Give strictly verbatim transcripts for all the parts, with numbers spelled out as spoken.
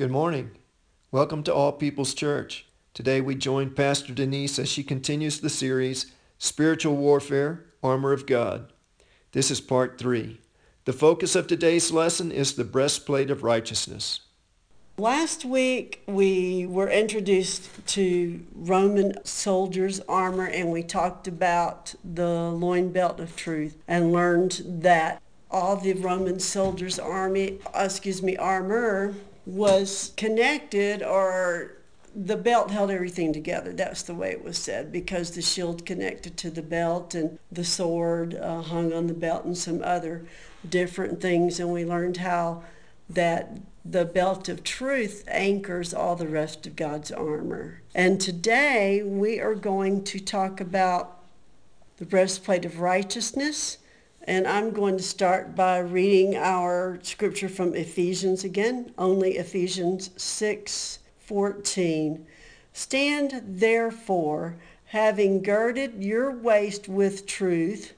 Good morning. Welcome to All People's Church. Today we join Pastor Denise as she continues the series, Spiritual Warfare, Armor of God. This is part three. The focus of today's lesson is the breastplate of righteousness. Last week we were introduced to Roman soldiers' armor, and we talked about the loin belt of truth and learned that all the Roman soldiers' army, excuse me, armor was connected, or the belt held everything together. That's the way it was said, because the shield connected to the belt and the sword uh, hung on the belt and some other different things. And we learned how that the belt of truth anchors all the rest of God's armor. And today we are going to talk about the breastplate of righteousness. And I'm going to start by reading our scripture from Ephesians again, only Ephesians six fourteen. Stand therefore, having girded your waist with truth,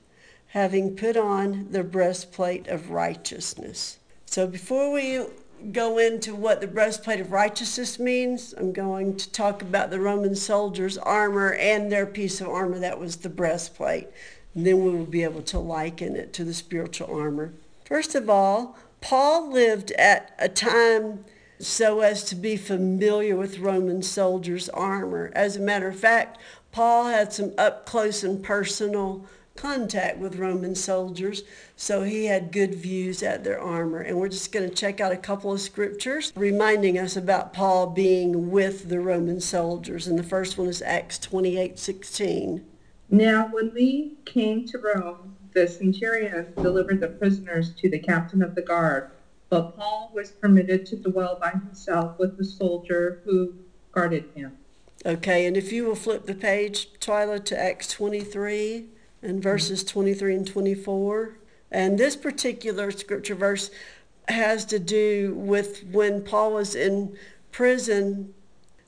having put on the breastplate of righteousness. So before we go into what the breastplate of righteousness means, I'm going to talk about the Roman soldiers' armor and their piece of armor that was the breastplate. And then we will be able to liken it to the spiritual armor. First of all, Paul lived at a time so as to be familiar with Roman soldiers' armor. As a matter of fact, Paul had some up-close and personal contact with Roman soldiers, so he had good views at their armor. And we're just going to check out a couple of scriptures reminding us about Paul being with the Roman soldiers. And the first one is Acts twenty-eight sixteen. Now, when we came to Rome, the centurion delivered the prisoners to the captain of the guard, but Paul was permitted to dwell by himself with the soldier who guarded him. Okay, and if you will flip the page, Twyla, to Acts twenty-three and verses twenty-three and twenty-four. And this particular scripture verse has to do with when Paul was in prison,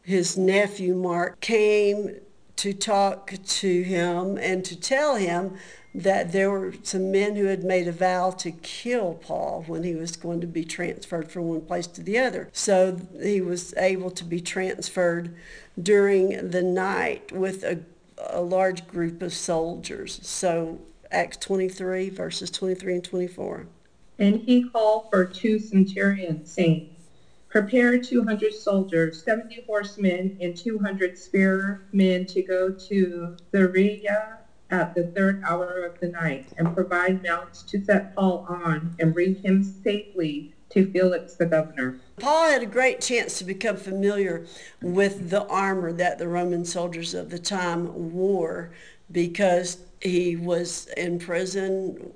his nephew Mark came to talk to him and to tell him that there were some men who had made a vow to kill Paul when he was going to be transferred from one place to the other. So he was able to be transferred during the night with a, a large group of soldiers. So Acts twenty-three, verses twenty-three and twenty-four. And he called for two centurions, saying, prepare two hundred soldiers, seventy horsemen, and two hundred spearmen to go to Thuriah at the third hour of the night, and provide mounts to set Paul on and bring him safely to Felix the governor. Paul had a great chance to become familiar with the armor that the Roman soldiers of the time wore, because he was in prison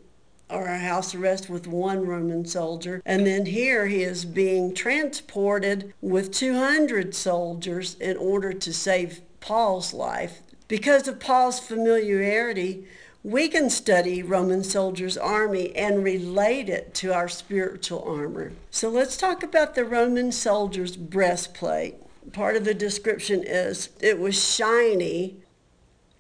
or a house arrest with one Roman soldier. And then here he is being transported with two hundred soldiers in order to save Paul's life. Because of Paul's familiarity, we can study Roman soldiers' army and relate it to our spiritual armor. So let's talk about the Roman soldier's breastplate. Part of the description is it was shiny.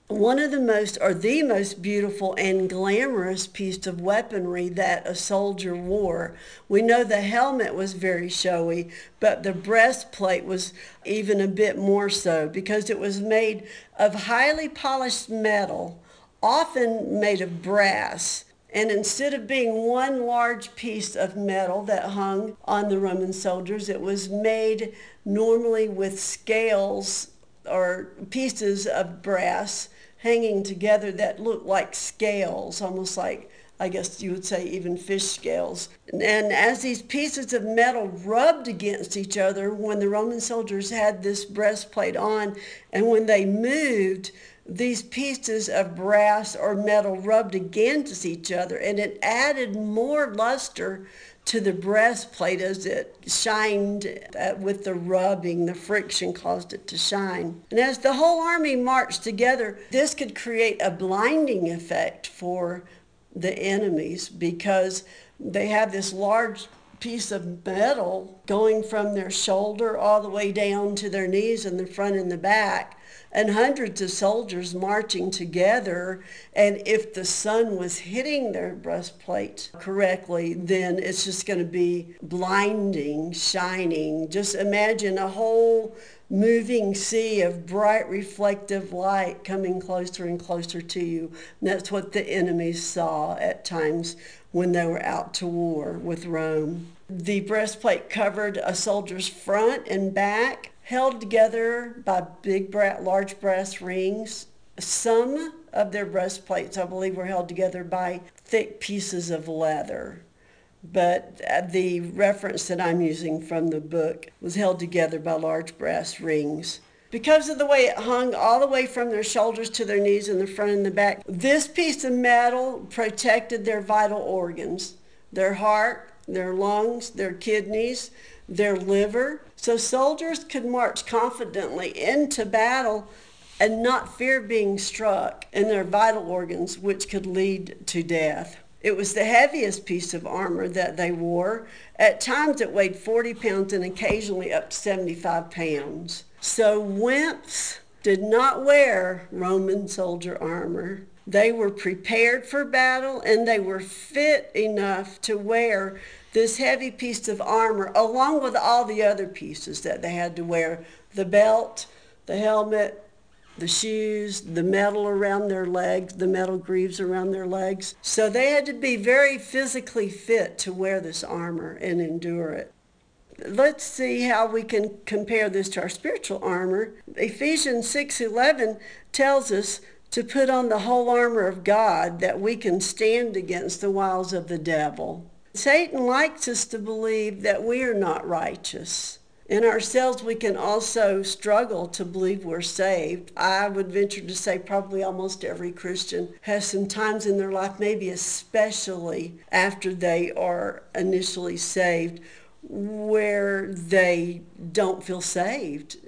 One of the most, or the most beautiful and glamorous piece of weaponry that a soldier wore. We know the helmet was very showy, but the breastplate was even a bit more so, because it was made of highly polished metal, often made of brass. And instead of being one large piece of metal that hung on the Roman soldiers, it was made normally with scales or pieces of brass hanging together that looked like scales, almost like, I guess you would say, even fish scales. And as these pieces of metal rubbed against each other, when the Roman soldiers had this breastplate on, and when they moved, these pieces of brass or metal rubbed against each other, and it added more luster to the breastplate as it shined with the rubbing. The friction caused it to shine. And as the whole army marched together, this could create a blinding effect for the enemies, because they have this large piece of metal going from their shoulder all the way down to their knees in the front and the back, and hundreds of soldiers marching together. And if the sun was hitting their breastplate correctly, then it's just going to be blinding, shining. Just imagine a whole moving sea of bright reflective light coming closer and closer to you. And that's what the enemy saw at times when they were out to war with Rome. The breastplate covered a soldier's front and back, held together by big, large brass rings. Some of their breastplates, I believe, were held together by thick pieces of leather. But the reference that I'm using from the book was held together by large brass rings. Because of the way it hung all the way from their shoulders to their knees in the front and the back, this piece of metal protected their vital organs, their heart, their lungs, their kidneys, their liver. So soldiers could march confidently into battle and not fear being struck in their vital organs, which could lead to death. It was the heaviest piece of armor that they wore. At times it weighed forty pounds and occasionally up to seventy-five pounds. So wimps did not wear Roman soldier armor. They were prepared for battle, and they were fit enough to wear this heavy piece of armor along with all the other pieces that they had to wear: the belt, the helmet, the shoes, the metal around their legs, the metal greaves around their legs. So they had to be very physically fit to wear this armor and endure it. Let's see how we can compare this to our spiritual armor. Ephesians six eleven tells us to put on the whole armor of God, that we can stand against the wiles of the devil. Satan likes us to believe that we are not righteous. In ourselves, we can also struggle to believe we're saved. I would venture to say probably almost every Christian has some times in their life, maybe especially after they are initially saved, where they don't feel saved,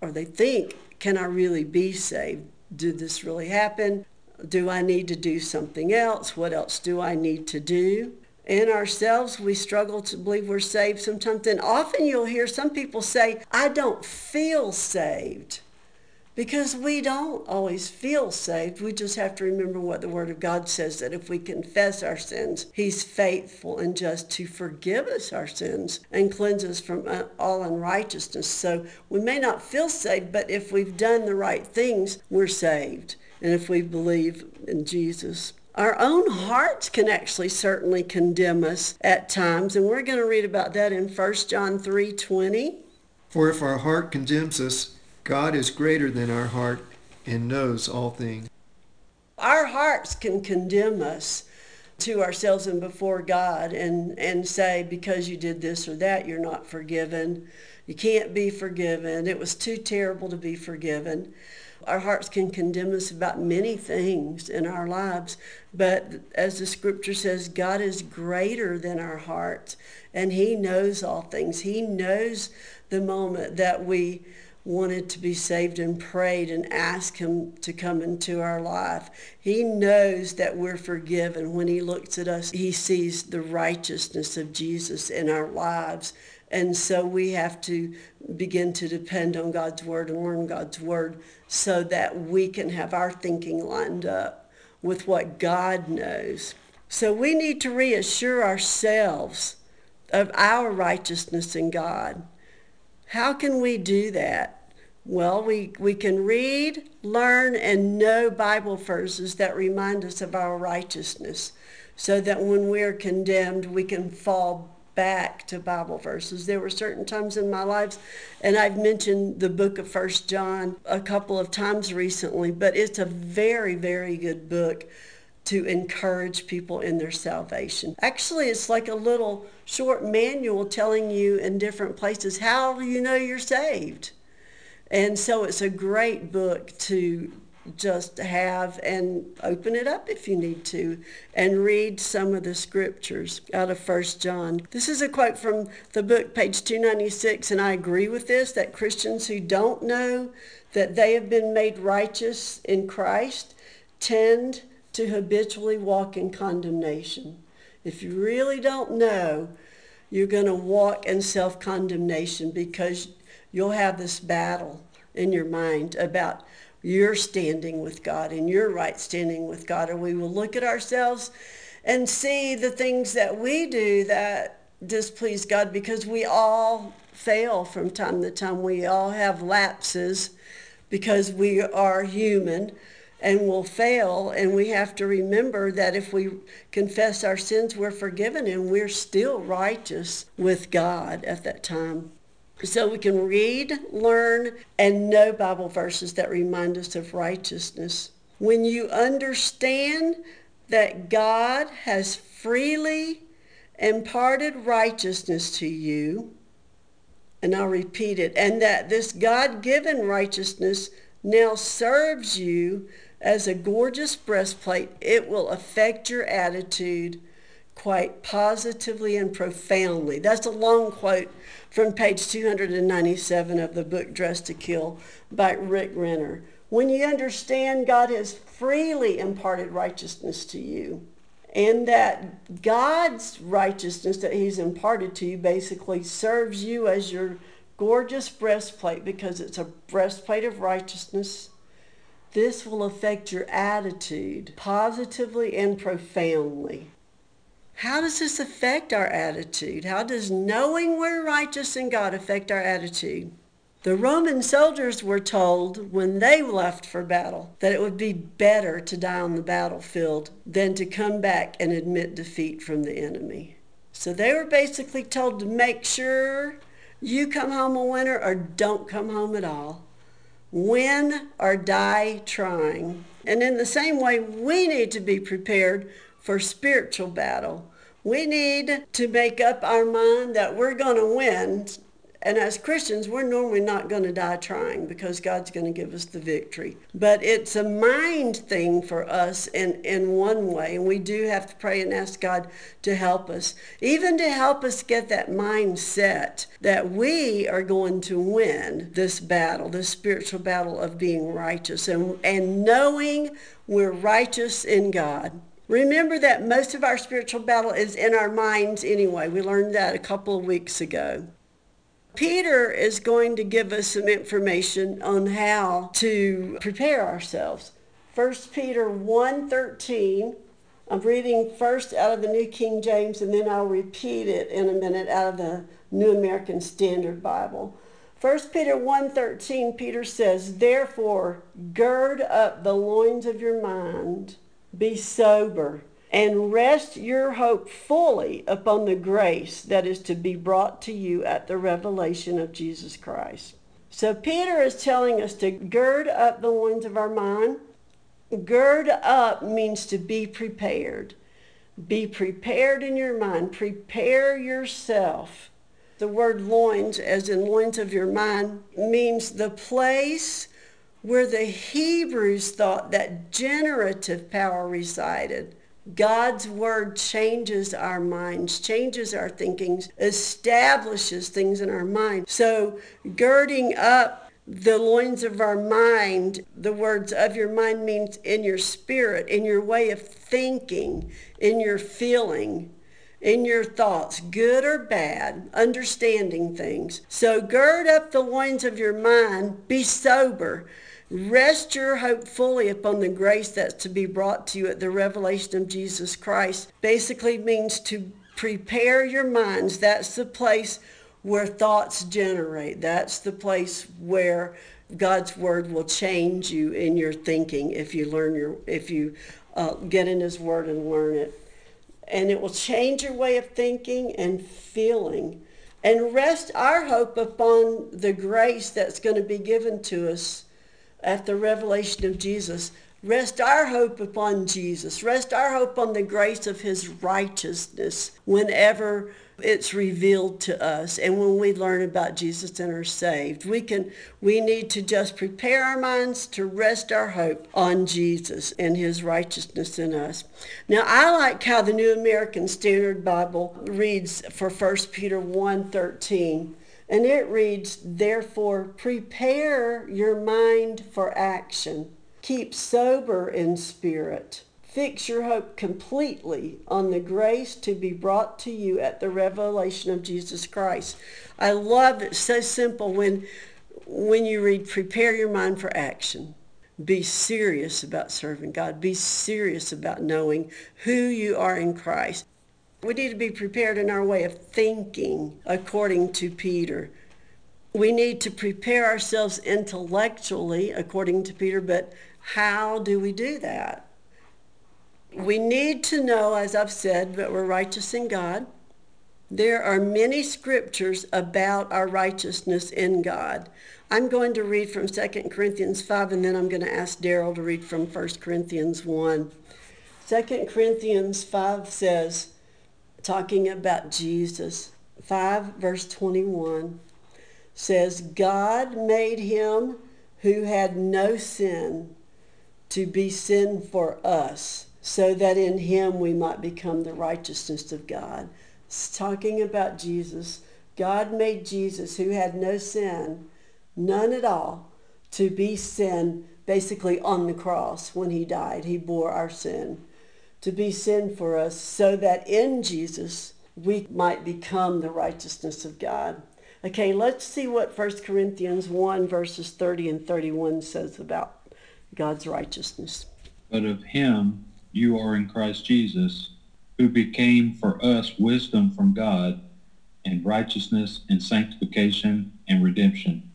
or they think, can I really be saved? Did this really happen? Do I need to do something else? What else do I need to do? In ourselves, we struggle to believe we're saved sometimes. And often you'll hear some people say, I don't feel saved. Because we don't always feel saved. We just have to remember what the Word of God says, that if we confess our sins, He's faithful and just to forgive us our sins and cleanse us from all unrighteousness. So we may not feel saved, but if we've done the right things, we're saved. And if we believe in Jesus. Our own hearts can actually certainly condemn us at times. And we're going to read about that in First John three twenty. For if our heart condemns us, God is greater than our heart and knows all things. Our hearts can condemn us to ourselves and before God and, and say, because you did this or that, you're not forgiven. You can't be forgiven. It was too terrible to be forgiven. Our hearts can condemn us about many things in our lives, but as the scripture says, God is greater than our hearts, and He knows all things. He knows the moment that we wanted to be saved and prayed and asked Him to come into our life. He knows that we're forgiven. When He looks at us, He sees the righteousness of Jesus in our lives. And so we have to begin to depend on God's Word and learn God's Word so that we can have our thinking lined up with what God knows. So we need to reassure ourselves of our righteousness in God. How can we do that? Well, we, we can read, learn, and know Bible verses that remind us of our righteousness so that when we are condemned, we can fall back to Bible verses. There were certain times in my life, and I've mentioned the book of First John a couple of times recently, but it's a very, very good book to encourage people in their salvation. Actually, it's like a little short manual telling you in different places how you know you're saved. And so it's a great book to just have and open it up if you need to and read some of the scriptures out of First John. This is a quote from the book, page two ninety-six, and I agree with this, that Christians who don't know that they have been made righteous in Christ tend to habitually walk in condemnation. If you really don't know, you're going to walk in self-condemnation because you'll have this battle in your mind about your standing with God and your right standing with God. Or we will look at ourselves and see the things that we do that displease God, because we all fail from time to time. We all have lapses because we are human and will fail. And we have to remember that if we confess our sins, we're forgiven and we're still righteous with God at that time. So we can read, learn, and know Bible verses that remind us of righteousness. When you understand that God has freely imparted righteousness to you, and I'll repeat it, and that this God-given righteousness now serves you as a gorgeous breastplate, it will affect your attitude quite positively and profoundly. That's a long quote from page two hundred ninety-seven of the book Dressed to Kill by Rick Renner. When you understand God has freely imparted righteousness to you, and that God's righteousness that he's imparted to you basically serves you as your gorgeous breastplate, because it's a breastplate of righteousness, this will affect your attitude positively and profoundly. How does this affect our attitude? How does knowing we're righteous in God affect our attitude? The Roman soldiers were told when they left for battle that it would be better to die on the battlefield than to come back and admit defeat from the enemy. So they were basically told to make sure you come home a winner or don't come home at all. Win or die trying. And in the same way, we need to be prepared for spiritual battle. We need to make up our mind that we're going to win. And as Christians, we're normally not going to die trying because God's going to give us the victory. But it's a mind thing for us in, in one way. And we do have to pray and ask God to help us, even to help us get that mindset that we are going to win this battle, this spiritual battle of being righteous and, and knowing we're righteous in God. Remember that most of our spiritual battle is in our minds anyway. We learned that a couple of weeks ago. Peter is going to give us some information on how to prepare ourselves. First Peter one thirteen, I'm reading first out of the New King James, and then I'll repeat it in a minute out of the New American Standard Bible. First Peter one thirteen, Peter says, "Therefore, gird up the loins of your mind, be sober, and rest your hope fully upon the grace that is to be brought to you at the revelation of Jesus Christ." So Peter is telling us to gird up the loins of our mind. Gird up means to be prepared. Be prepared in your mind. Prepare yourself. The word loins, as in loins of your mind, means the place where the Hebrews thought that generative power resided. God's word changes our minds, changes our thinkings, establishes things in our mind. So girding up the loins of our mind, the words of your mind means in your spirit, in your way of thinking, in your feeling, in your thoughts, good or bad, understanding things. So gird up the loins of your mind, be sober. Rest your hope fully upon the grace that's to be brought to you at the revelation of Jesus Christ. Basically means to prepare your minds. That's the place where thoughts generate. That's the place where God's word will change you in your thinking if you learn your, if you uh, get in his word and learn it. And it will change your way of thinking and feeling. And rest our hope upon the grace that's going to be given to us at the revelation of Jesus. Rest our hope upon Jesus. Rest our hope on the grace of his righteousness whenever it's revealed to us. And when we learn about Jesus and are saved, we can, we need to just prepare our minds to rest our hope on Jesus and his righteousness in us. Now, I like how the New American Standard Bible reads for First Peter one thirteen. And it reads, "Therefore, prepare your mind for action. Keep sober in spirit. Fix your hope completely on the grace to be brought to you at the revelation of Jesus Christ. I love it. It's so simple when, when you read, prepare your mind for action. Be serious about serving God. Be serious about knowing who you are in Christ. We need to be prepared in our way of thinking, according to Peter. We need to prepare ourselves intellectually, according to Peter, but how do we do that? We need to know, as I've said, that we're righteous in God. There are many scriptures about our righteousness in God. I'm going to read from Second Corinthians five, and then I'm going to ask Daryl to read from First Corinthians one. Second Corinthians five says, talking about Jesus, five verse twenty-one, says, God made him who had no sin to be sin for us, so that in him we might become the righteousness of God. It's talking about Jesus. God made Jesus, who had no sin, none at all, to be sin, basically on the cross when he died. He bore our sin, to be sin for us, so that in Jesus we might become the righteousness of God. Okay, let's see what First Corinthians one verses thirty and thirty-one says about God's righteousness. But of him you are in Christ Jesus, who became for us wisdom from God, and righteousness and sanctification and redemption,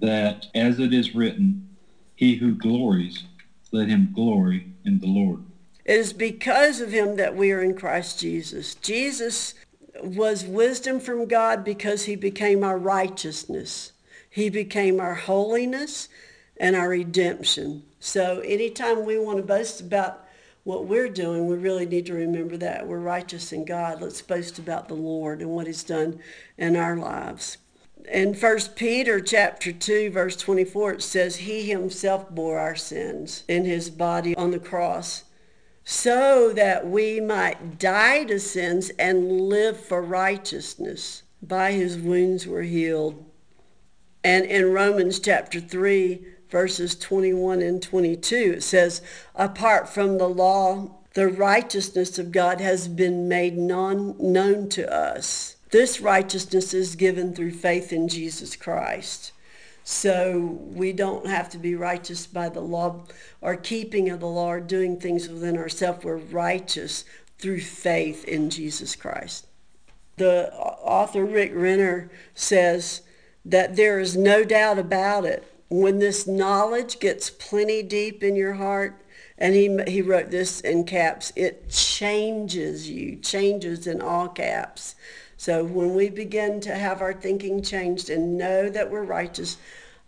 that as it is written, he who glories, let him glory in the Lord. It is because of him that we are in Christ Jesus. Jesus was wisdom from God because he became our righteousness. He became our holiness and our redemption. So anytime we want to boast about what we're doing, we really need to remember that we're righteous in God. Let's boast about the Lord and what he's done in our lives. In First Peter chapter two, verse twenty-four, it says, he himself bore our sins in his body on the cross, so that we might die to sins and live for righteousness. By his wounds we're healed. And in Romans chapter three, verses twenty-one and twenty-two, it says, apart from the law, the righteousness of God has been made non- known to us. This righteousness is given through faith in Jesus Christ. So we don't have to be righteous by the law or keeping of the law or doing things within ourselves. We're righteous through faith in Jesus Christ. The author Rick Renner says that there is no doubt about it. When this knowledge gets plenty deep in your heart, and he he wrote this in caps, it changes you, changes in all caps. So when we begin to have our thinking changed and know that we're righteous,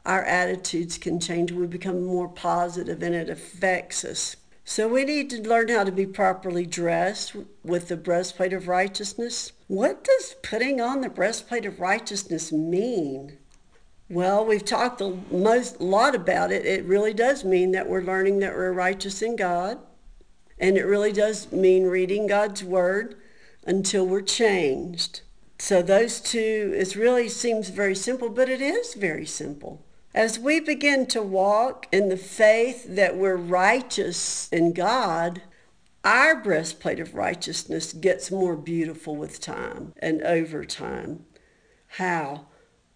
our attitudes can change. We become more positive, and it affects us. So we need to learn how to be properly dressed with the breastplate of righteousness. What does putting on the breastplate of righteousness mean? Well, we've talked a most, lot about it. It really does mean that we're learning that we're righteous in God. And it really does mean reading God's word until we're changed. So those two, it really seems very simple, but it is very simple. As we begin to walk in the faith that we're righteous in God, our breastplate of righteousness gets more beautiful with time and over time. How?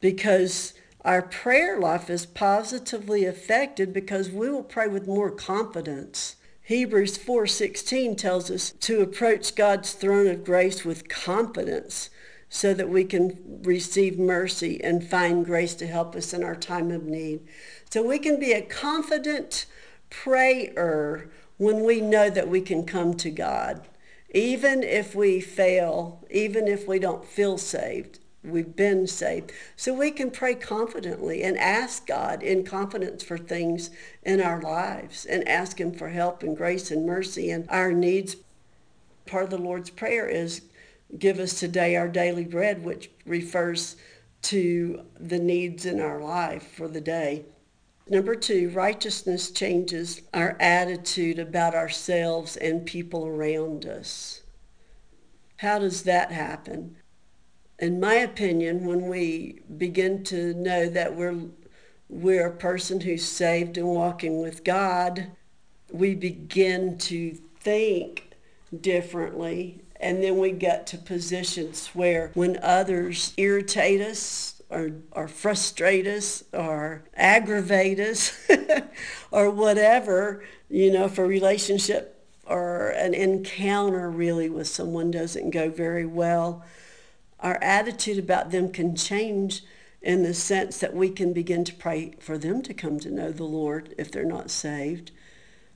Because our prayer life is positively affected, because we will pray with more confidence. Hebrews four sixteen tells us to approach God's throne of grace with confidence, so that we can receive mercy and find grace to help us in our time of need. So we can be a confident prayer when we know that we can come to God. Even if we fail, even if we don't feel saved, we've been saved. So we can pray confidently and ask God in confidence for things in our lives, and ask him for help and grace and mercy and our needs. Part of the Lord's Prayer is, give us today our daily bread, which refers to the needs in our life for the day. Number two, righteousness changes our attitude about ourselves and people around us. How does that happen? In my opinion, when we begin to know that we're we're a person who's saved and walking with God, we begin to think differently. And then we get to positions where when others irritate us or, or frustrate us or aggravate us or whatever, you know, if a relationship or an encounter really with someone doesn't go very well, our attitude about them can change in the sense that we can begin to pray for them to come to know the Lord if they're not saved.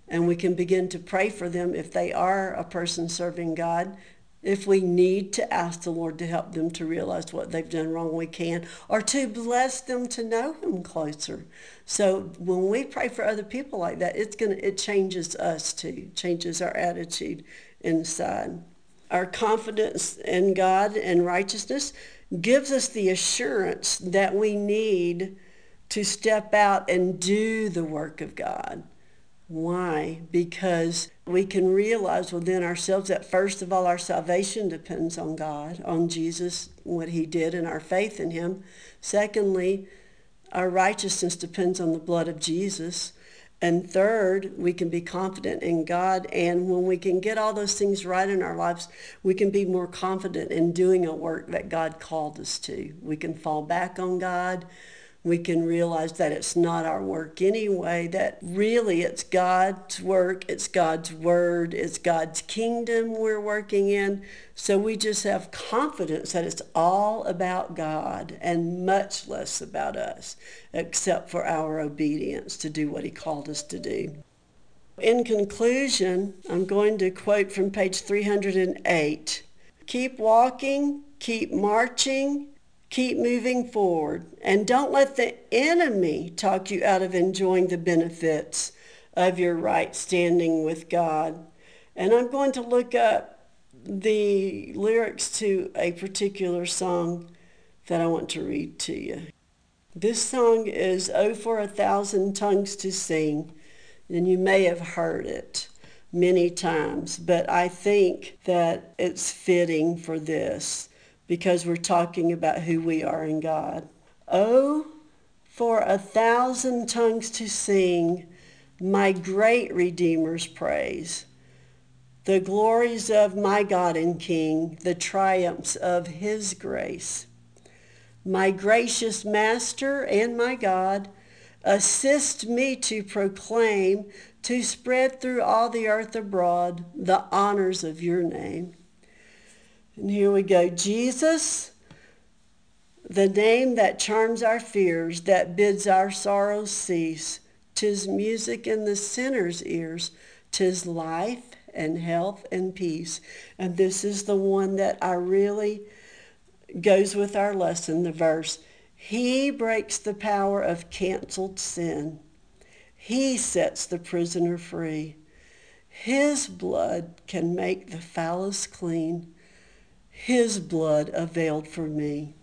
And we can begin to pray for them if they are a person serving God. If we need to ask the Lord to help them to realize what they've done wrong, we can, or to bless them to know him closer. So when we pray for other people like that, it's gonna it changes us too, changes our attitude inside. Our confidence in God and righteousness gives us the assurance that we need to step out and do the work of God. Why? Because we can realize within ourselves that first of all, our salvation depends on God, on Jesus, what he did, and our faith in him. Secondly, our righteousness depends on the blood of Jesus. And third, we can be confident in God. And when we can get all those things right in our lives, we can be more confident in doing a work that God called us to. We can fall back on God. We can realize that it's not our work anyway, that really it's God's work, it's God's word, it's God's kingdom we're working in. So we just have confidence that it's all about God and much less about us, except for our obedience to do what he called us to do. In conclusion, I'm going to quote from page three hundred eight. Keep walking, keep marching, keep moving forward, and don't let the enemy talk you out of enjoying the benefits of your right standing with God. And I'm going to look up the lyrics to a particular song that I want to read to you. This song is "Oh for a Thousand Tongues to Sing," and you may have heard it many times, but I think that it's fitting for this, because we're talking about who we are in God. Oh, for a thousand tongues to sing my great Redeemer's praise, the glories of my God and King, the triumphs of his grace. My gracious Master and my God, assist me to proclaim, to spread through all the earth abroad, the honors of your name. And here we go. Jesus, the name that charms our fears, that bids our sorrows cease. 'Tis music in the sinner's ears. 'Tis life and health and peace. And this is the one that I really goes with our lesson, the verse. He breaks the power of canceled sin. He sets the prisoner free. His blood can make the foulest clean. His blood availed for me.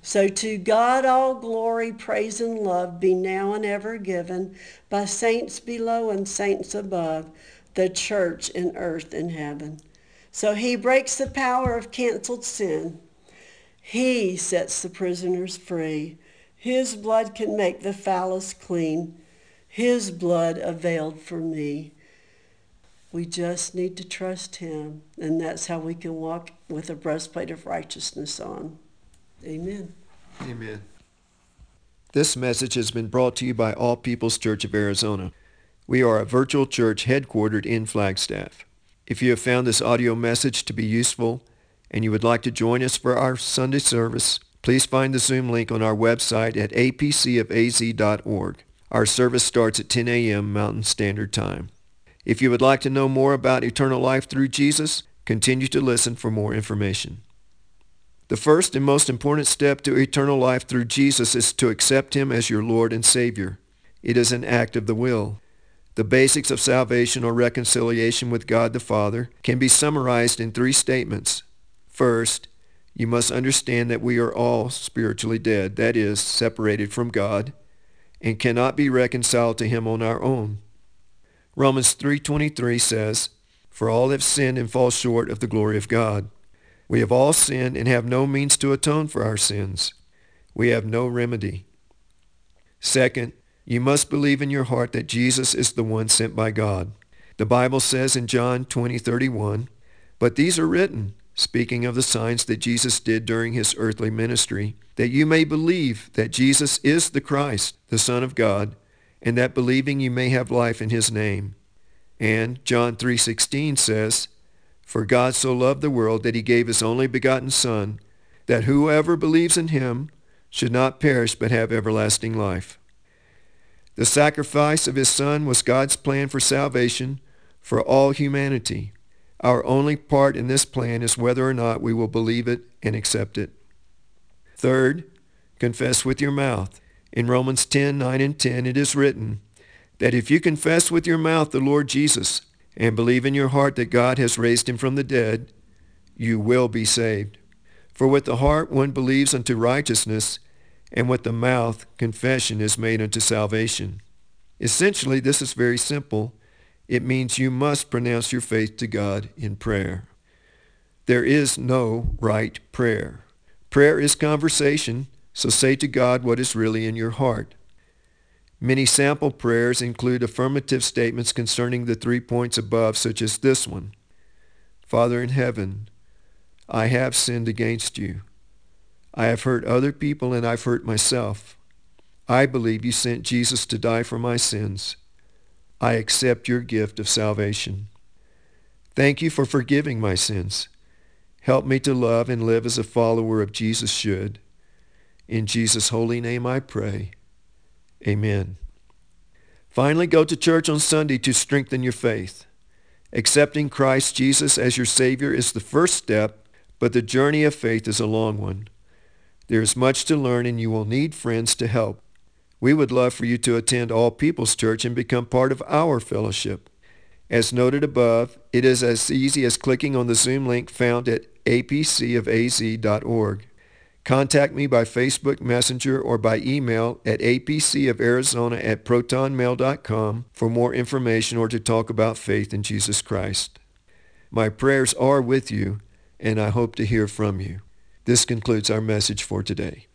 So to God all glory, praise, and love be now and ever given by saints below and saints above, the church in earth and heaven. So he breaks the power of canceled sin. He sets the prisoners free. His blood can make the foulest clean. His blood availed for me. We just need to trust him, and that's how we can walk with a breastplate of righteousness on. Amen. Amen. This message has been brought to you by All People's Church of Arizona. We are a virtual church headquartered in Flagstaff. If you have found this audio message to be useful and you would like to join us for our Sunday service, please find the Zoom link on our website at A P C of A Z dot org. Our service starts at ten a.m. Mountain Standard Time. If you would like to know more about eternal life through Jesus, continue to listen for more information. The first and most important step to eternal life through Jesus is to accept him as your Lord and Savior. It is an act of the will. The basics of salvation or reconciliation with God the Father can be summarized in three statements. First, you must understand that we are all spiritually dead, that is, separated from God, and cannot be reconciled to him on our own. Romans three twenty-three says, "For all have sinned and fall short of the glory of God." We have all sinned and have no means to atone for our sins. We have no remedy. Second, you must believe in your heart that Jesus is the one sent by God. The Bible says in John twenty thirty-one, "But these are written," speaking of the signs that Jesus did during his earthly ministry, "that you may believe that Jesus is the Christ, the Son of God, and that believing you may have life in his name." And John three sixteen says, "For God so loved the world that he gave his only begotten Son, that whoever believes in him should not perish but have everlasting life." The sacrifice of his Son was God's plan for salvation for all humanity. Our only part in this plan is whether or not we will believe it and accept it. Third, confess with your mouth. In Romans ten, nine and ten, it is written that if you confess with your mouth the Lord Jesus and believe in your heart that God has raised him from the dead, you will be saved. For with the heart one believes unto righteousness, and with the mouth confession is made unto salvation. Essentially, this is very simple. It means you must pronounce your faith to God in prayer. There is no right prayer. Prayer is conversation, so say to God what is really in your heart. Many sample prayers include affirmative statements concerning the three points above, such as this one. "Father in heaven, I have sinned against you. I have hurt other people and I've hurt myself. I believe you sent Jesus to die for my sins. I accept your gift of salvation. Thank you for forgiving my sins. Help me to love and live as a follower of Jesus should. In Jesus' holy name I pray. Amen." Finally, go to church on Sunday to strengthen your faith. Accepting Christ Jesus as your Savior is the first step, but the journey of faith is a long one. There is much to learn and you will need friends to help. We would love for you to attend All People's Church and become part of our fellowship. As noted above, it is as easy as clicking on the Zoom link found at A P C of A Z dot org. Contact me by Facebook Messenger or by email at A P C of Arizona at protonmail dot com for more information or to talk about faith in Jesus Christ. My prayers are with you, and I hope to hear from you. This concludes our message for today.